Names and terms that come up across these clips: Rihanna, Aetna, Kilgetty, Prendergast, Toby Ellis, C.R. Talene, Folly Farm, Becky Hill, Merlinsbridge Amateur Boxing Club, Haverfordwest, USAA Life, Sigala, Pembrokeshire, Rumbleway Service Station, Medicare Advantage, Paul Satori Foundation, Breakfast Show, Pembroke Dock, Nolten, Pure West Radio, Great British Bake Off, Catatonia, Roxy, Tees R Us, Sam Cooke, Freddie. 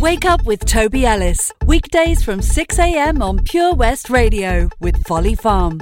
Wake Up with Toby Ellis, weekdays from 6 a.m. on Pure West Radio with Folly Farm.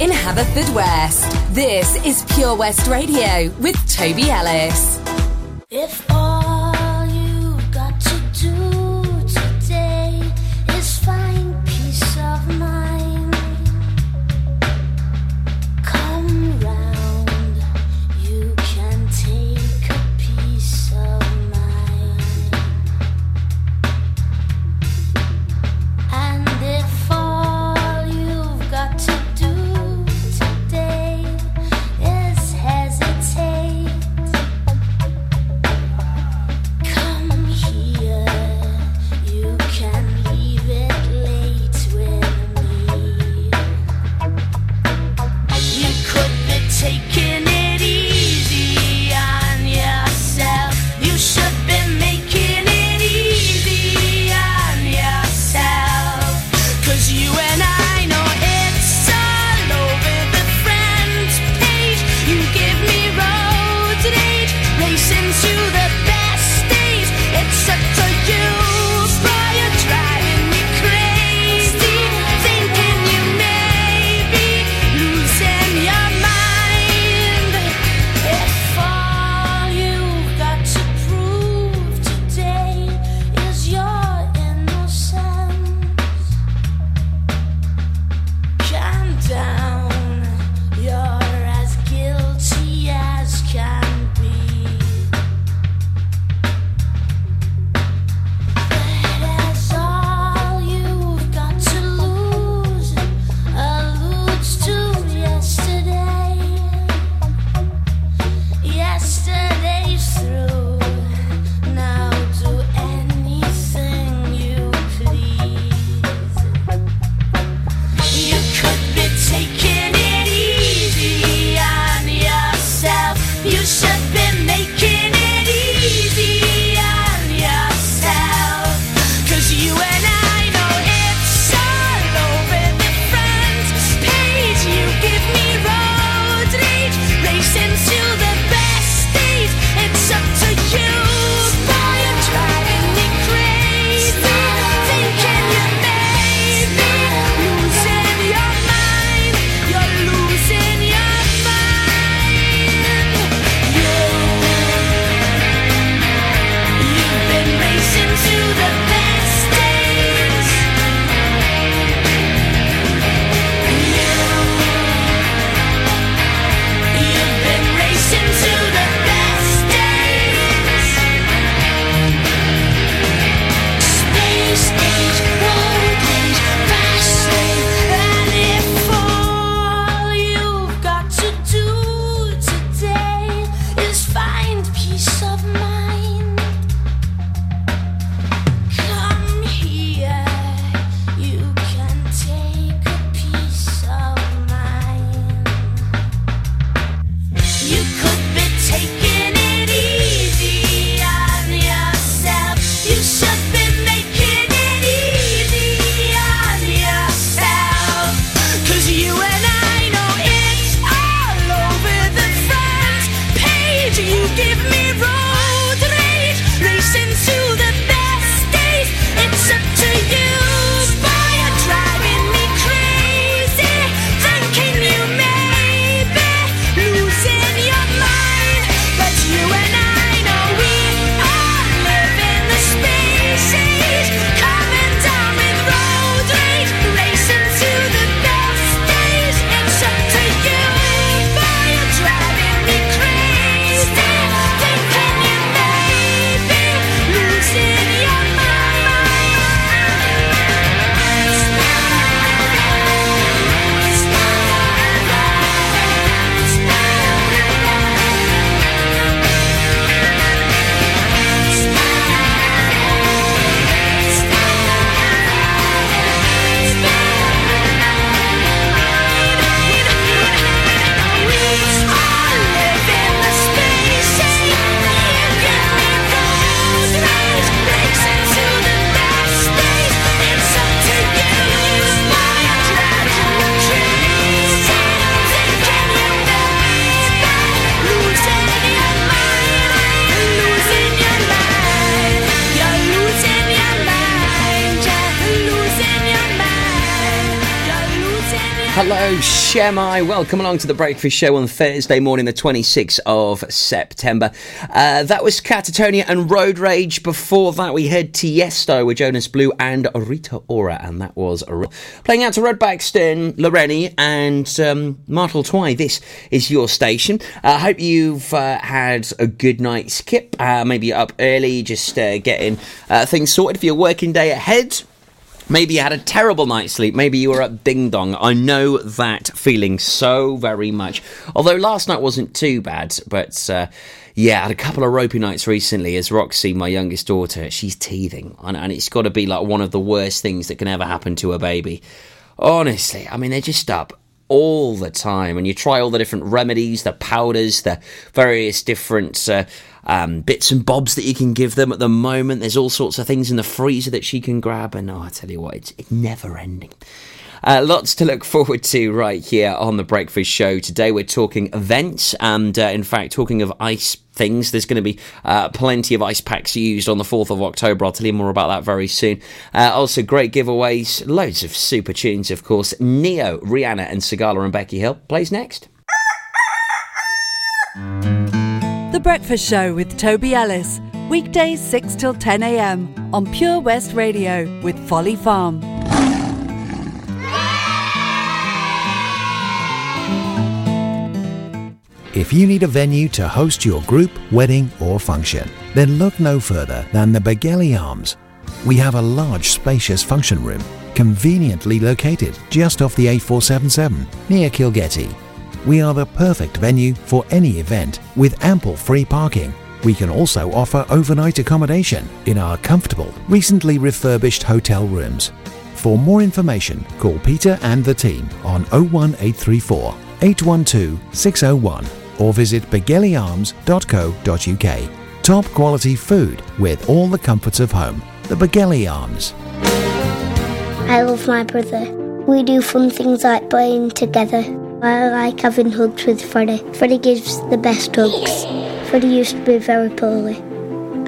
In Haverfordwest, this is Pure West Radio with Toby Ellis. If all you've got to do today is find peace of mind, come round, you can take a piece of mind. And if all you've got to Shemai, welcome along to the Breakfast Show on Thursday morning, the 26th of September. That was Catatonia and Road Rage. Before that, we heard Tiesto with Jonas Blue and Rita Ora, and that was playing out to Rudbaxton, Loreni, and Martel Twy. This is your station. I hope you've had a good night's kip. Maybe you're up early, just getting things sorted for your working day ahead. Maybe you had a terrible night's sleep. Maybe you were up ding-dong. I know that feeling so very much. Although last night wasn't too bad, but... yeah, I had a couple of ropey nights recently as Roxy, my youngest daughter, she's teething. And it's got to be like one of the worst things that can ever happen to a baby. Honestly, I mean, they're just up all the time. And you try all the different remedies, the powders, the various different... bits and bobs that you can give them at the moment. There's all sorts of things in the freezer that she can grab. And oh, I tell you what, it's never ending. Lots to look forward to right here on The Breakfast Show. Today we're talking events and, in fact, talking of ice things. There's going to be plenty of ice packs used on the 4th of October. I'll tell you more about that very soon. Also, great giveaways, loads of super tunes, of course. Neo, Rihanna and Sigala and Becky Hill plays next. The Breakfast Show with Toby Ellis, weekdays 6 till 10 a.m. on Pure West Radio with Folly Farm. If you need a venue to host your group, wedding or function, then look no further than the Begelly Arms. We have a large spacious function room, conveniently located just off the A477 near Kilgetty. We are the perfect venue for any event with ample free parking. We can also offer overnight accommodation in our comfortable, recently refurbished hotel rooms. For more information, call Peter and the team on 01834 812 601 or visit begellyarms.co.uk. Top quality food with all the comforts of home. The Begelly Arms. I love my brother. We do fun things like playing together. I like having hugs with Freddie. Freddie gives the best hugs. Freddie used to be very poorly,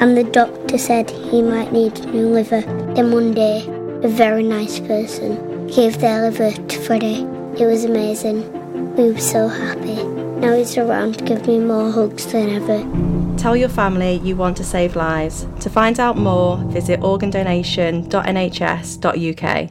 and the doctor said he might need a new liver. Then one day, a very nice person gave their liver to Freddie. It was amazing. We were so happy. Now he's around to give me more hugs than ever. Tell your family you want to save lives. To find out more, visit organdonation.nhs.uk.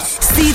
See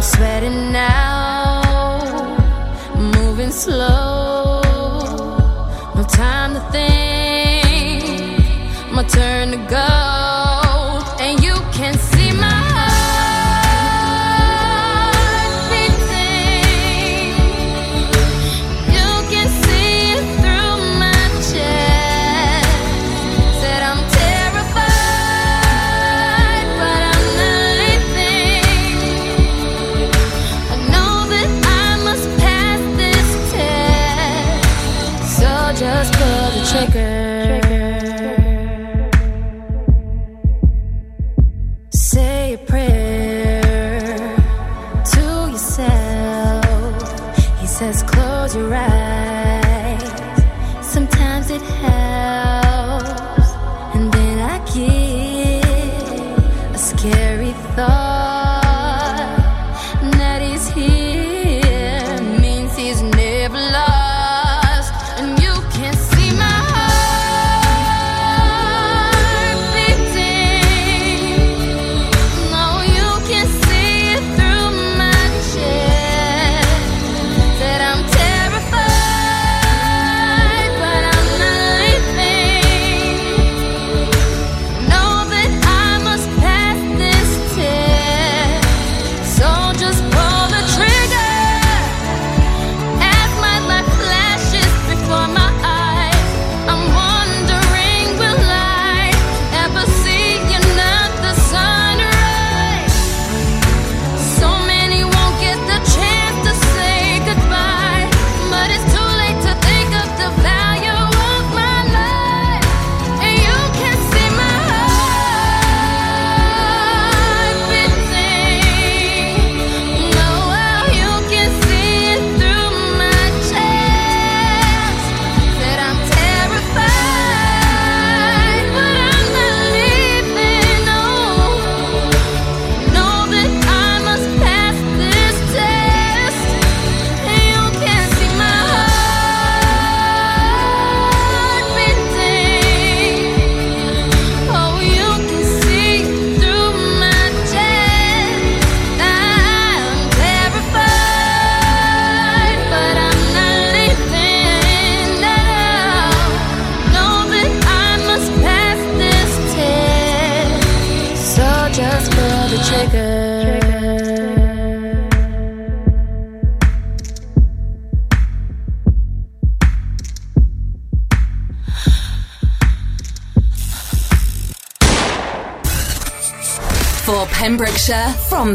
Sweating now, moving slow, turn to gold, and you can see my heart beating. You can see it through my chest. Said I'm terrified, but I'm not leaving. I know that I must pass this test, so just pull the trigger. Pembrokeshire, from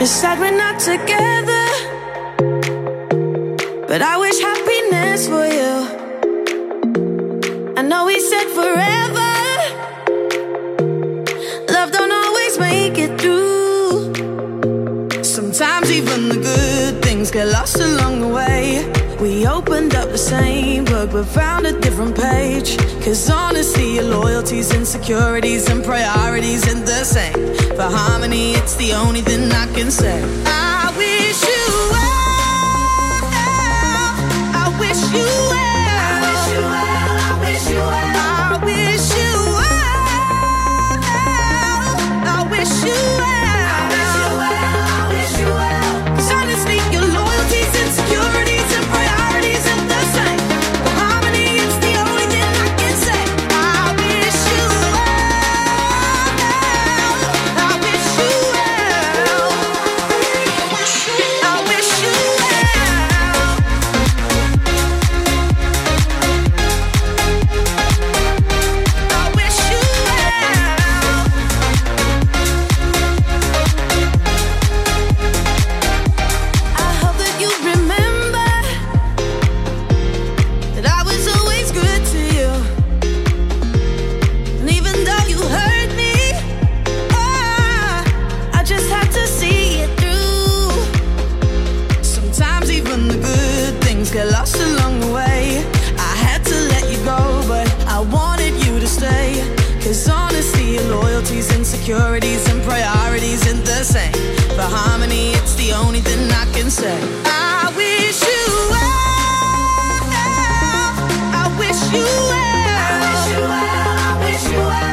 It's sad we're not together, but I wish happiness for you. I know we said forever, love don't always make it through. Sometimes even the good things get lost along the way. We opened up the same book but found a different page. Cause honestly your loyalties, insecurities and priorities ain't the same. For harmony it's the only thing I can say. I wish you were. You well. I wish you well, I wish you well, I wish you well, I wish you well, I wish you well, I wish you well. Cause honestly your loyalties, insecurities and priorities are the same. For harmony it's the only thing I can say. I wish you well, I wish you well. the only thing I can say. I wish you well. I wish you well. I wish you well. I wish you well.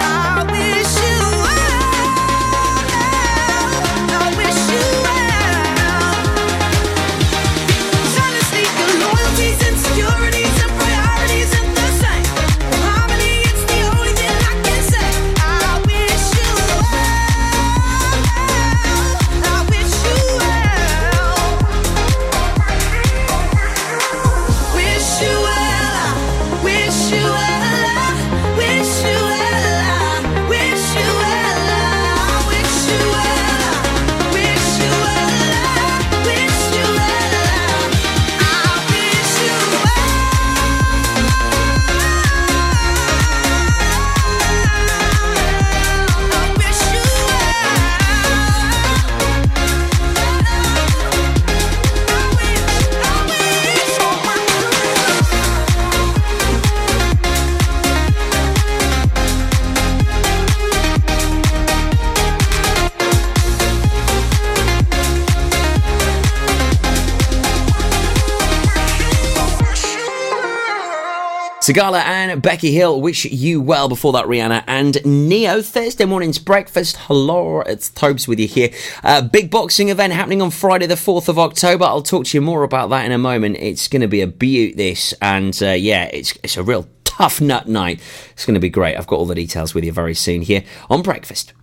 Sigala and Becky Hill, wish you well. Before that, Rihanna and Neo, Thursday morning's breakfast. Hello, it's Tobes with you here. Big boxing event happening on Friday the 4th of October. I'll talk to you more about that in a moment. It's going to be a beaut, this. And yeah, it's a real tough nut night. It's going to be great. I've got all the details with you very soon here on Breakfast.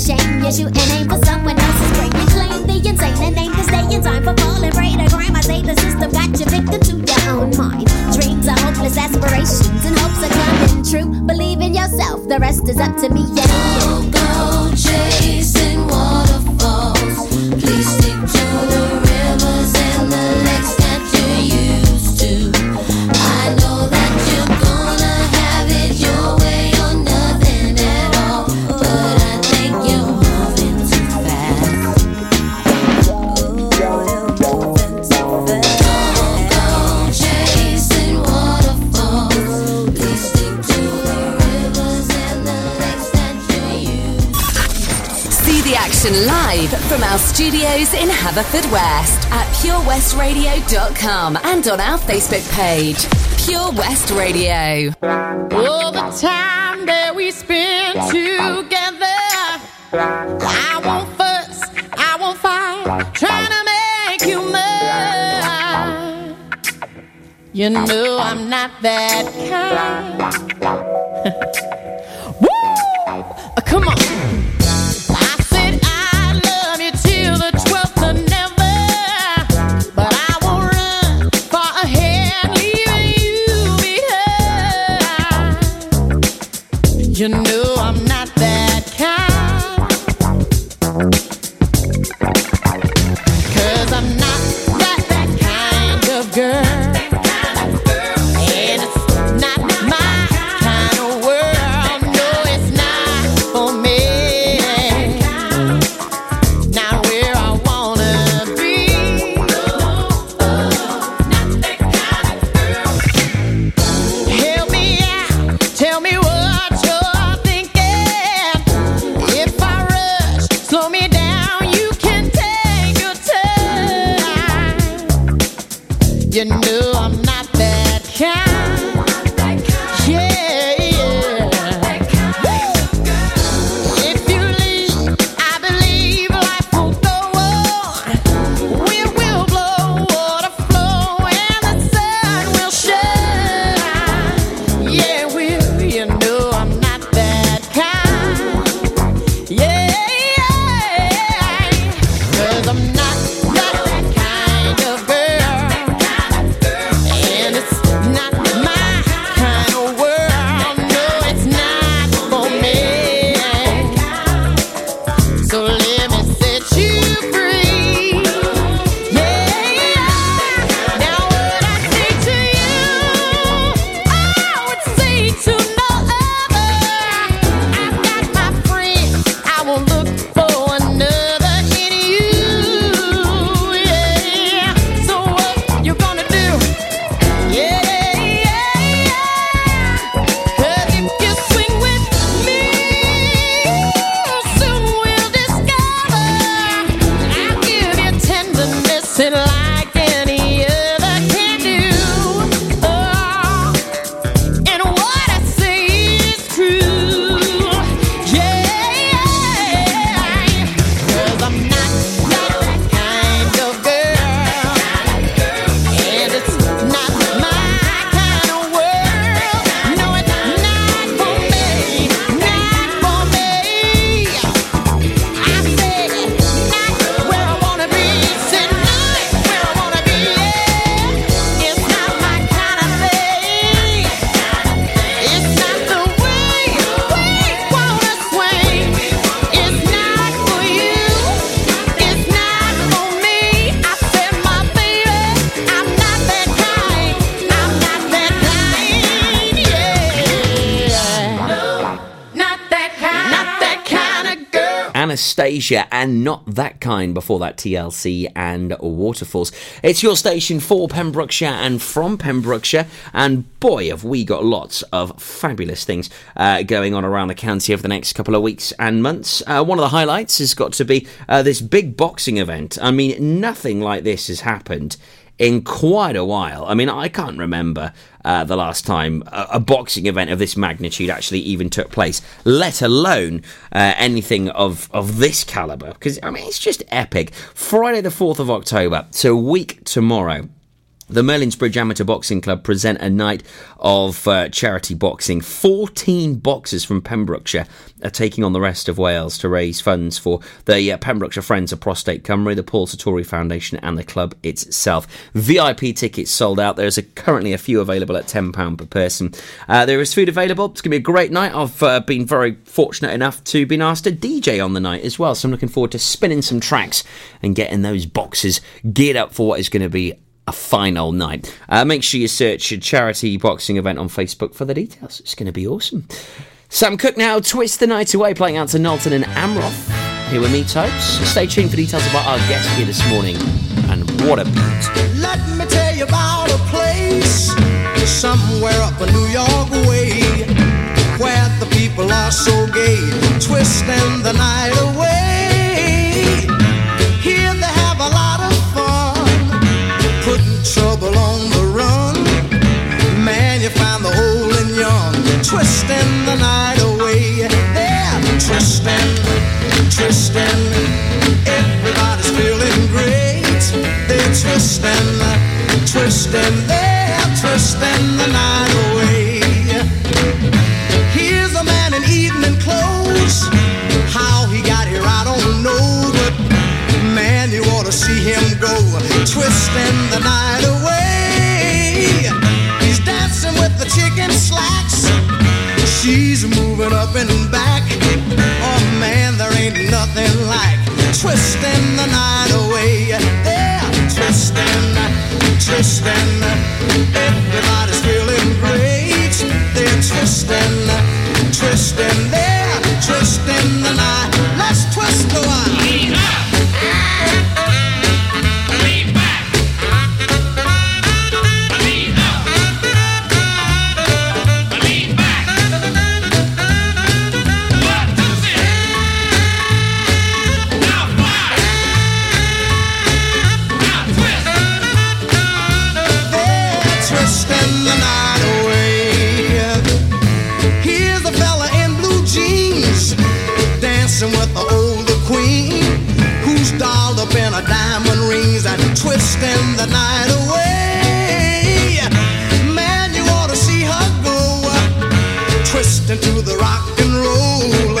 shame. You're shooting aim for someone else's brain. You claim the insane and aim to stay in time for falling prey to crime. I say the system got you victim to your own mind. Dreams are hopeless aspirations and hopes are coming true. Believe in yourself, the rest is up to me. Yeah. Don't go chasing waterfalls. Please stick to the rivers and the lakes that you're used to. I know that you're gonna have it your way or nothing at all, but I think you're moving too fast. Oh, you're moving too fast. Don't go chasing waterfalls. Please stick to the rivers and the lakes that you're used to. See the action live from our studios in Haverfordwest at purewestradio.com and on our Facebook page. Pure West Radio. Oh, the time that we spend together. I won't fuss, I won't fight, trying to make you mine. You know I'm not that kind. Woo! Come on. You know I'm not that kind, 'cause I'm not that kind of girl. And it's not my kind of world. No, it's not for me. Not where I wanna be. Not that kind of girl. Help me out, tell me what. You know I'm not that kind. Anastasia and Not That Kind, before that TLC and Waterfalls. It's your station for Pembrokeshire and from Pembrokeshire, and boy have we got lots of fabulous things going on around the county over the next couple of weeks and months. One of the highlights has got to be this big boxing event. I mean, nothing like this has happened in quite a while. I mean, I can't remember the last time a boxing event of this magnitude actually even took place, let alone anything of this calibre, because, I mean, it's just epic. Friday the 4th of October, so a week tomorrow, The Merlinsbridge Amateur Boxing Club present a night of charity boxing. 14 boxers from Pembrokeshire are taking on the rest of Wales to raise funds for the Pembrokeshire Friends of Prostate Cymru, the Paul Satori Foundation and the club itself. VIP tickets sold out. There's currently a few available at £10 per person. There is food available. It's going to be a great night. I've been very fortunate enough to be asked to DJ on the night as well, so I'm looking forward to spinning some tracks and getting those boxers geared up for what is going to be a fine old night. Make sure you search a charity boxing event on Facebook for the details. It's going to be awesome. Sam Cooke now twists the night away, playing out to Nolten and Amroth. Here with me, Topes. Stay tuned for details about our guest here this morning. And what a beat. Let me tell you about a place somewhere up a New York way where the people are so gay, twisting the night away. Here they have a lot of trouble on the run. Man, you find the old and young twisting the night away. They're twisting, twisting. Everybody's feeling great. They're twisting, twisting. They're twisting the night away. Here's a man in evening clothes. How he got here, I don't know, but man, you ought to see him go, twisting the night away. He's dancing with the chick in slacks. She's moving up and back. Oh man, there ain't nothing like twisting the night away. They're twisting, twisting. Everybody's feeling great. They're twisting, twisting. They're twisting the night. Let's twist the wire. Twisting the night away. Man, you ought to see her go, twisting to the rock and roll.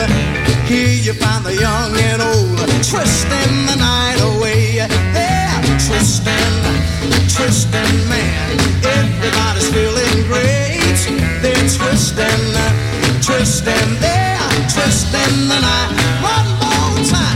Here you find the young and old, twisting the night away. They're twisting, twisting, man. Everybody's feeling great. They're twisting, twisting. They're twisting the night. One more time.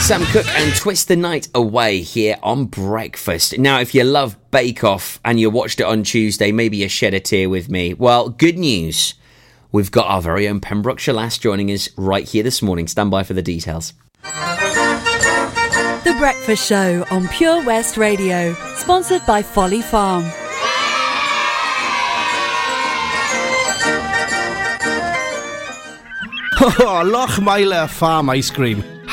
Sam Cooke and twist the night away here on Breakfast. Now, if you love Bake Off and you watched it on Tuesday, maybe you shed a tear with me. Well, good news. We've got our very own Pembrokeshire lass joining us right here this morning. Stand by for the details. The Breakfast Show on Pure West Radio, sponsored by Folly Farm. Oh, Loch Myler Farm Ice Cream.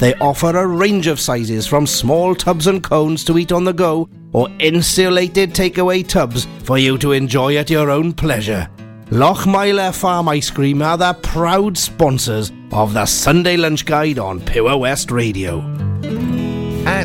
They offer a range of sizes from small tubs and cones to eat on the go or insulated takeaway tubs for you to enjoy at your own pleasure. Loch Myler Farm Ice Cream are the proud sponsors of the Sunday Lunch Guide on Pure West Radio. At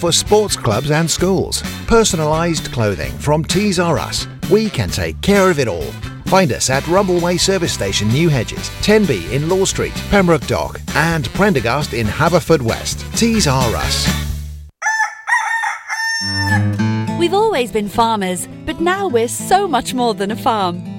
for sports clubs and schools. Personalised clothing from Tees R Us. We can take care of it all. Find us at Rumbleway Service Station, New Hedges, Tenby in Law Street, Pembroke Dock, and Prendergast in Haverfordwest. Tees R Us. We've always been farmers, but now we're so much more than a farm.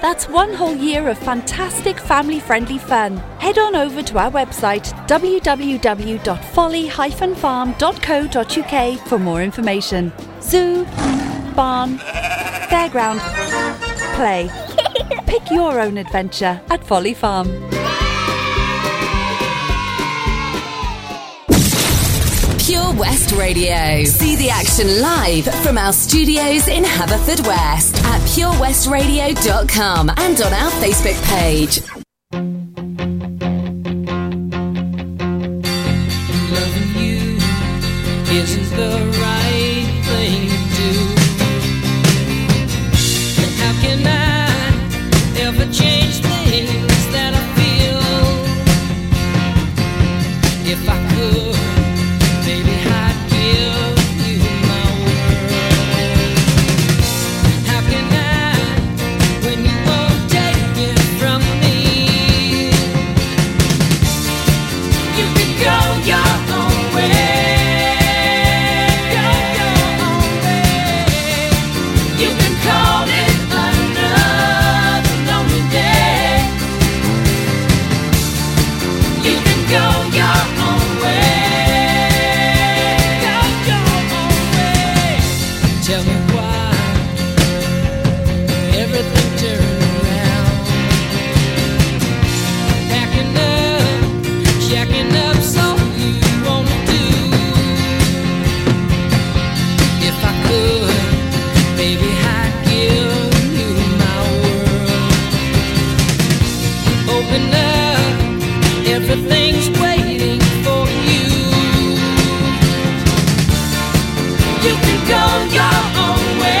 That's one whole year of fantastic family-friendly fun. Head on over to our website www.folly-farm.co.uk for more information. Zoo, barn, fairground, play. Pick your own adventure at Folly Farm. Pure West Radio. See the action live from our studios in Haverfordwest at purewestradio.com and on our Facebook page. Loving you isn't the right thing to do. And how can I ever change things that I feel? If I could, baby, I'd give you my world. How can I, when you won't take it from me? You can go your own way. Go your own way. You can call it another lonely day. You can go your own way. Tell me why everything turned around. Packing up, shacking up, so you won't do. If I could, baby, I'd give you my world. Open up, everything's waiting for you. You can go your own way.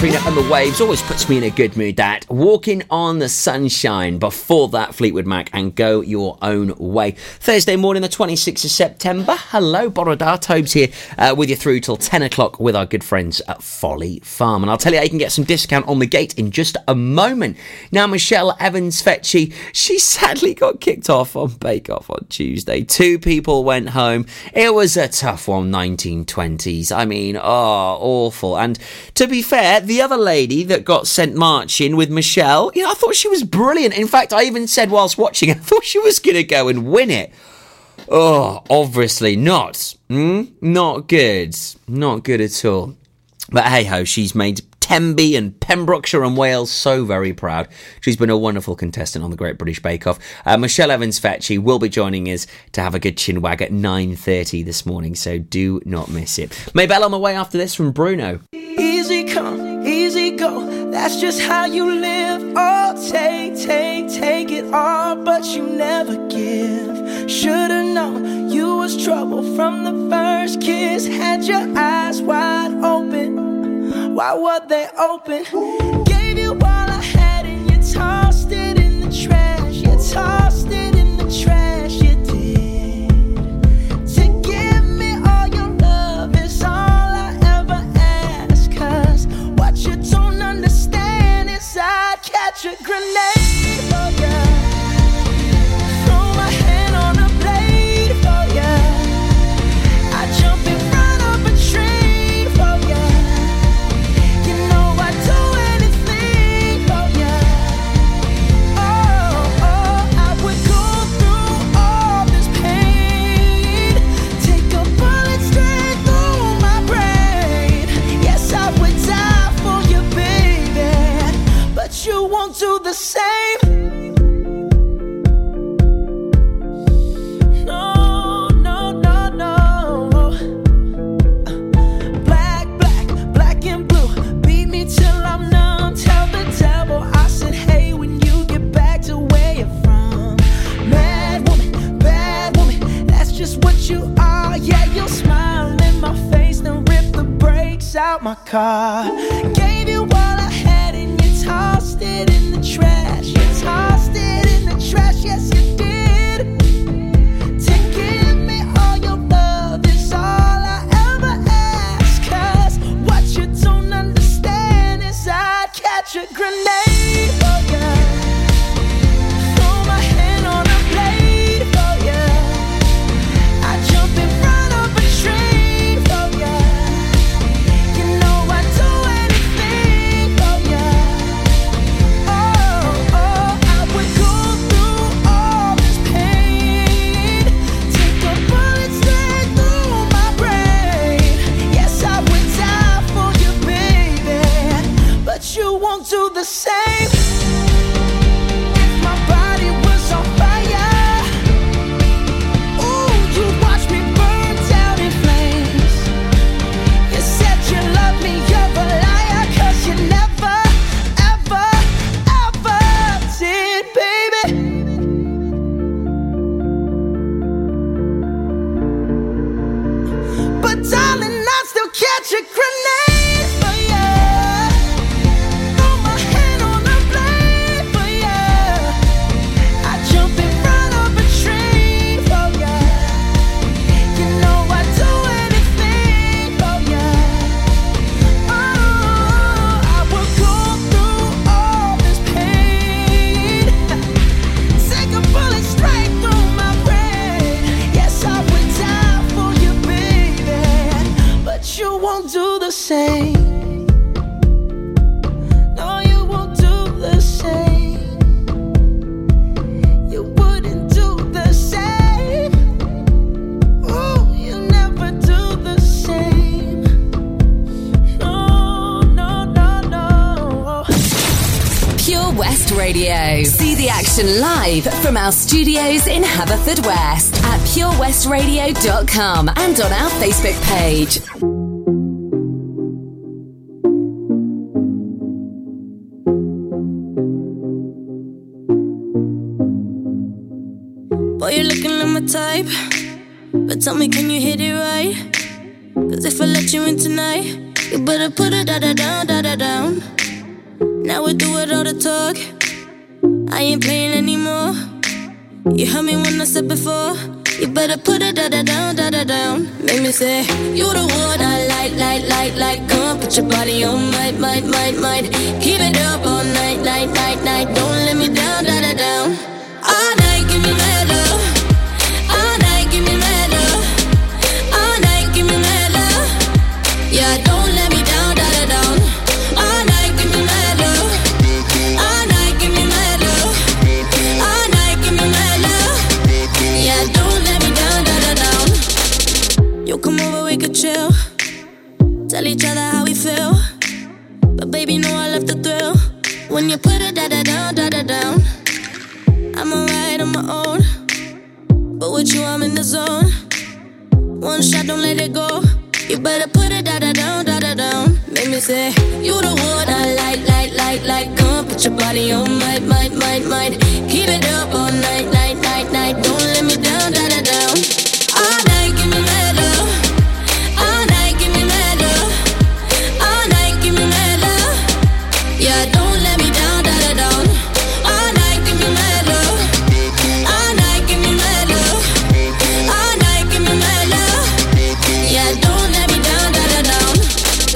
Freenet and the Waves always puts me in a good mood, that. Walking on the Sunshine, before that Fleetwood Mac and Go Your Own Way. Thursday morning the 26th of September. Hello, Borodar, Tobes here with you through till 10 o'clock with our good friends at Folly Farm. And I'll tell you how you can get some discount on the gate in just a moment. Now, Michelle Evans-Fetchy, she sadly got kicked off on Bake Off on Tuesday. Two people went home. It was a tough one, 1920s. I mean, awful. And to be fair, the other lady that got sent marching with Michelle, I thought she was brilliant. In fact, I even said whilst watching, I thought she was going to go and win it. Oh, obviously not. Not good. Not good at all. But hey-ho, she's made Pemby and Pembrokeshire and Wales so very proud. She's been a wonderful contestant on the Great British Bake Off. Michelle Evans-Fetchy will be joining us to have a good chin wag at 9:30 this morning, so do not miss it. Maybell on the way after this from Bruno. Easy come, easy go, that's just how you live. Oh, take it all, but you never give. Should've known you was trouble from the first kiss. Had your eyes wide open, why were they open? Gave you all I had and you tossed it in the trash. You tossed it in the trash, you did. To give me all your love is all I ever ask. 'Cause what you don't understand is I'd catch a grenade. The same. No, no, no, no. Black, black, black and blue. Beat me till I'm numb. Tell the devil I said, hey, when you get back to where you're from. Mad woman, bad woman, that's just what you are. Yeah, you'll smile in my face, then rip the brakes out my car. Gave you all I had and you tossed it in trash, you tossed it in the trash, yes you did. To give me all your love is all I ever ask. 'Cause what you don't understand is I'd catch a grenade. Live from our studios in Haverfordwest at purewestradio.com and on our Facebook page. Boy, you're looking like my type, but tell me, can you hit it right? 'Cause if I let you in tonight, You better put it da-da-down, da-da-down. Now we do it all the talk. I ain't playing anymore. You heard me when I said before. You better put it da-da-down, da-da-down. Make me say, you the one I like. Come on, put your body on might. Keep it up all night. Don't let me down, da-da-down. All night, give me my love. All night, give me my love. All night, give me my love. Yeah, don't let me down, da-da-down. All night, give me my love. All night, give me my love. All night, give me my love. Yeah, don't let me down, da-da-down. You come over, we could chill. Tell each other how we feel. But baby, know I love the thrill. When you put it da-da-down, da-da-down. I'm alright on my own. But with you, I'm in the zone. One shot, don't let it go. You better put it da-da-down, da-da-down. Make me say, you the one I like. Come on, put your body on might. Keep it up all night. Don't let me down, da-da-down. All night, give me my love. All night, give me my love. All night, give me my love. Yeah, don't let me down, da-da-down. All night, give me my love. All night, give me my love. All night, give me my love. Yeah, don't let me down, da-da-down.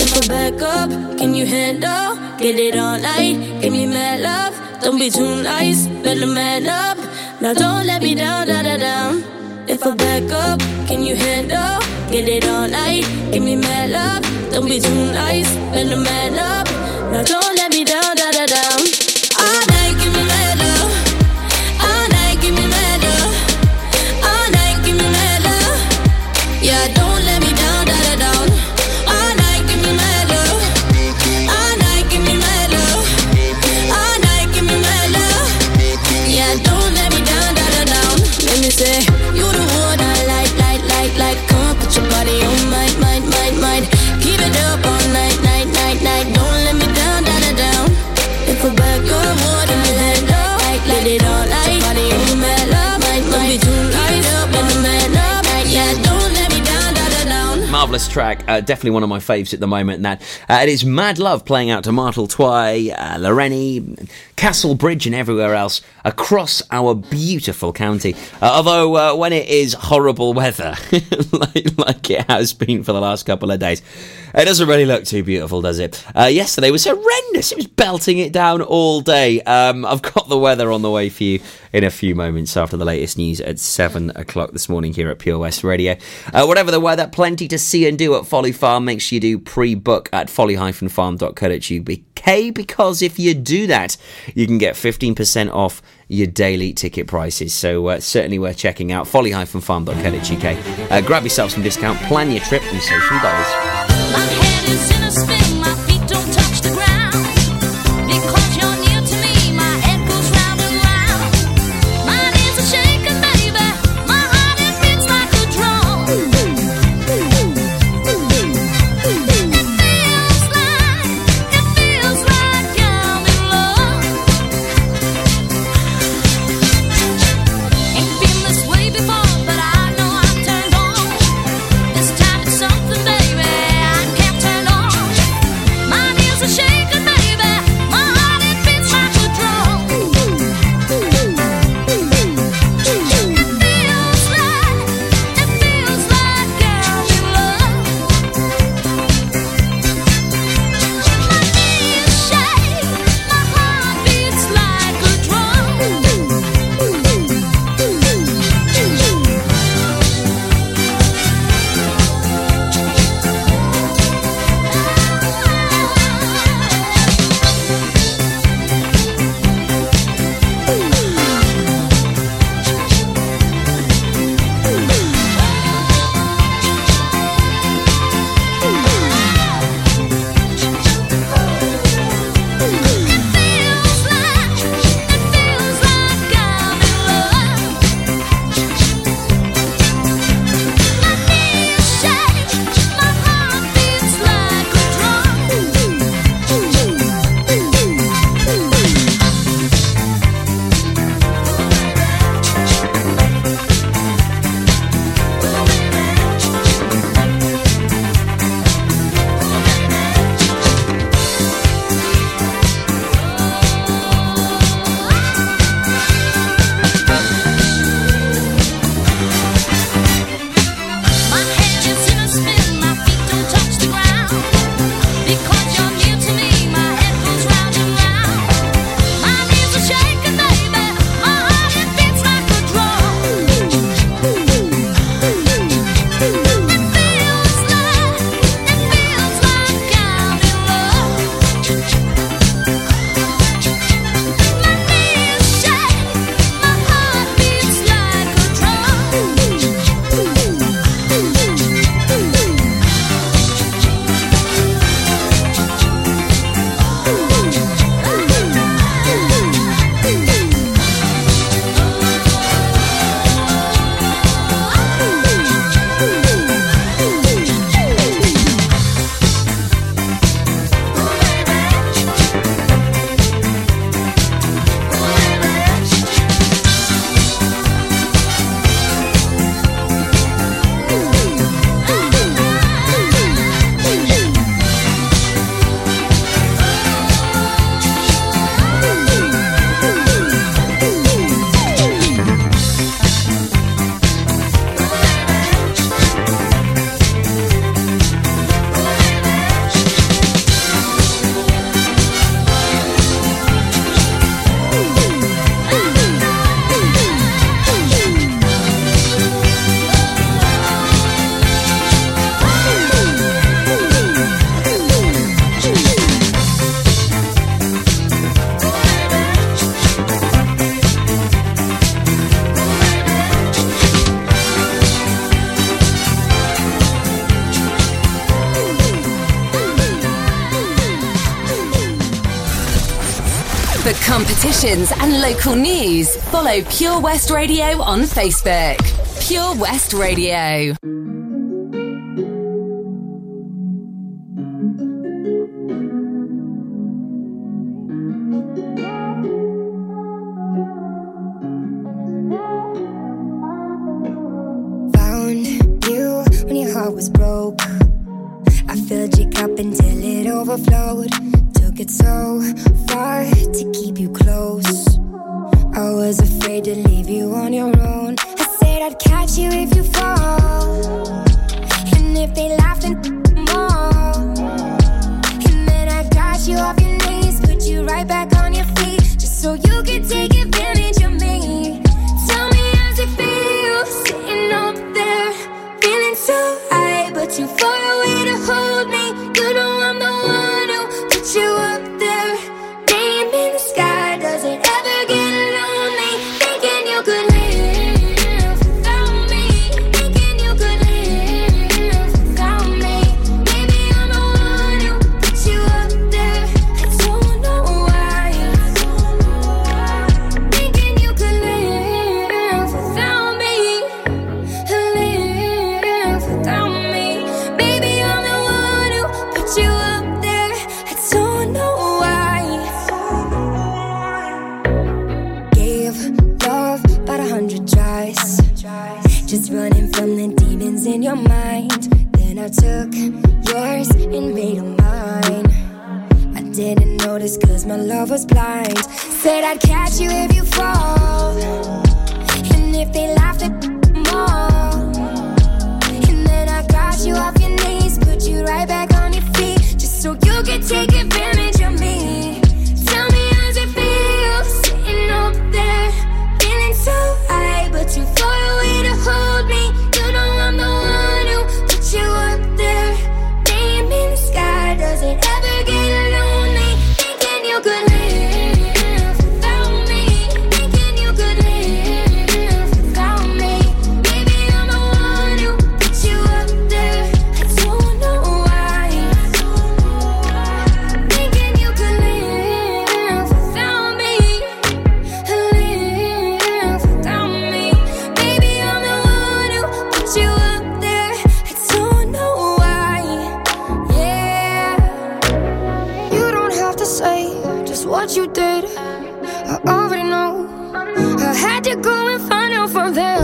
If I back up, can you handle? Get it all night, give me mad love. Don't be too nice, better man up. Now don't let me down, da-da-down. If I back up, can you handle? Get it all night, give me mad love. Don't be too nice, better man up. Now don't let me down, da-da-down. All night, give me mad love. All night, give me mad love. All night, give me mad love. Yeah, don't let me down, da-da-down. All night, give me mad love. All night, give me mad love. All night, give me mad love. Yeah, don't let me down, da-da-down. Let me say, you the one I like. Come on, put your body on might. Keep it up all night. Don't let me down, da-da-down. If I back up, what am I hand up? Let it all night. Body on mad love, don't be too light up, and the man up. Yeah, don't let me down, da-da-down. Marvellous track, definitely one of my faves at the moment. And that it is Mad Love playing out to Martel Twy, Loreni, Castle Bridge and everywhere else across our beautiful county. Although when it is horrible weather, like it has been for the last couple of days, it doesn't really look too beautiful, does it? Yesterday was horrendous. It was belting it down all day. I've got the weather on the way for you in a few moments after the latest news at 7 o'clock this morning here at Pure West Radio. Whatever the weather, plenty to see and do at Folly Farm. Make sure you do pre-book at folly-farm.co.uk because if you do that, you can get 15% off your daily ticket prices. So certainly worth checking out. folly-farm.co.uk. Grab yourself some discount, plan your trip and save some dollars. My head is in a spin, my feet don't touch the ground. For competitions and local news, follow Pure West Radio on Facebook. Pure West Radio. Found you when your heart was broke. I filled your cup until it overflowed. Took it so far to keep you close. I was afraid to leave you on your own. I said I'd catch you if you fall, and if they laugh then more. And then I got you off your knees, put you right back on your feet, just so you could take advantage of me. Tell me how's it feel, sitting up there, feeling so high, but too far away to hold me. You know I'm the one who put you up there. In your mind, then I took yours and made them mine. I didn't notice cause my love was blind. Said I'd catch you if you fall, and if they laughed at more. And then I got you off your knees, put you right back on your feet, just so you could take advantage of me. Tell me how's it feel, sitting up there, feeling so high, but too far away to hold me. I'm the one who put you up there. Name in the sky, does it ever get lonely? Thinking you could live without me. Thinking you could live without me. Maybe I'm the one who put you up there. I don't know why. Thinking you could live without me. Live without me. Maybe I'm the one who put you up there. What you did, I already know. I had to go and find out from there.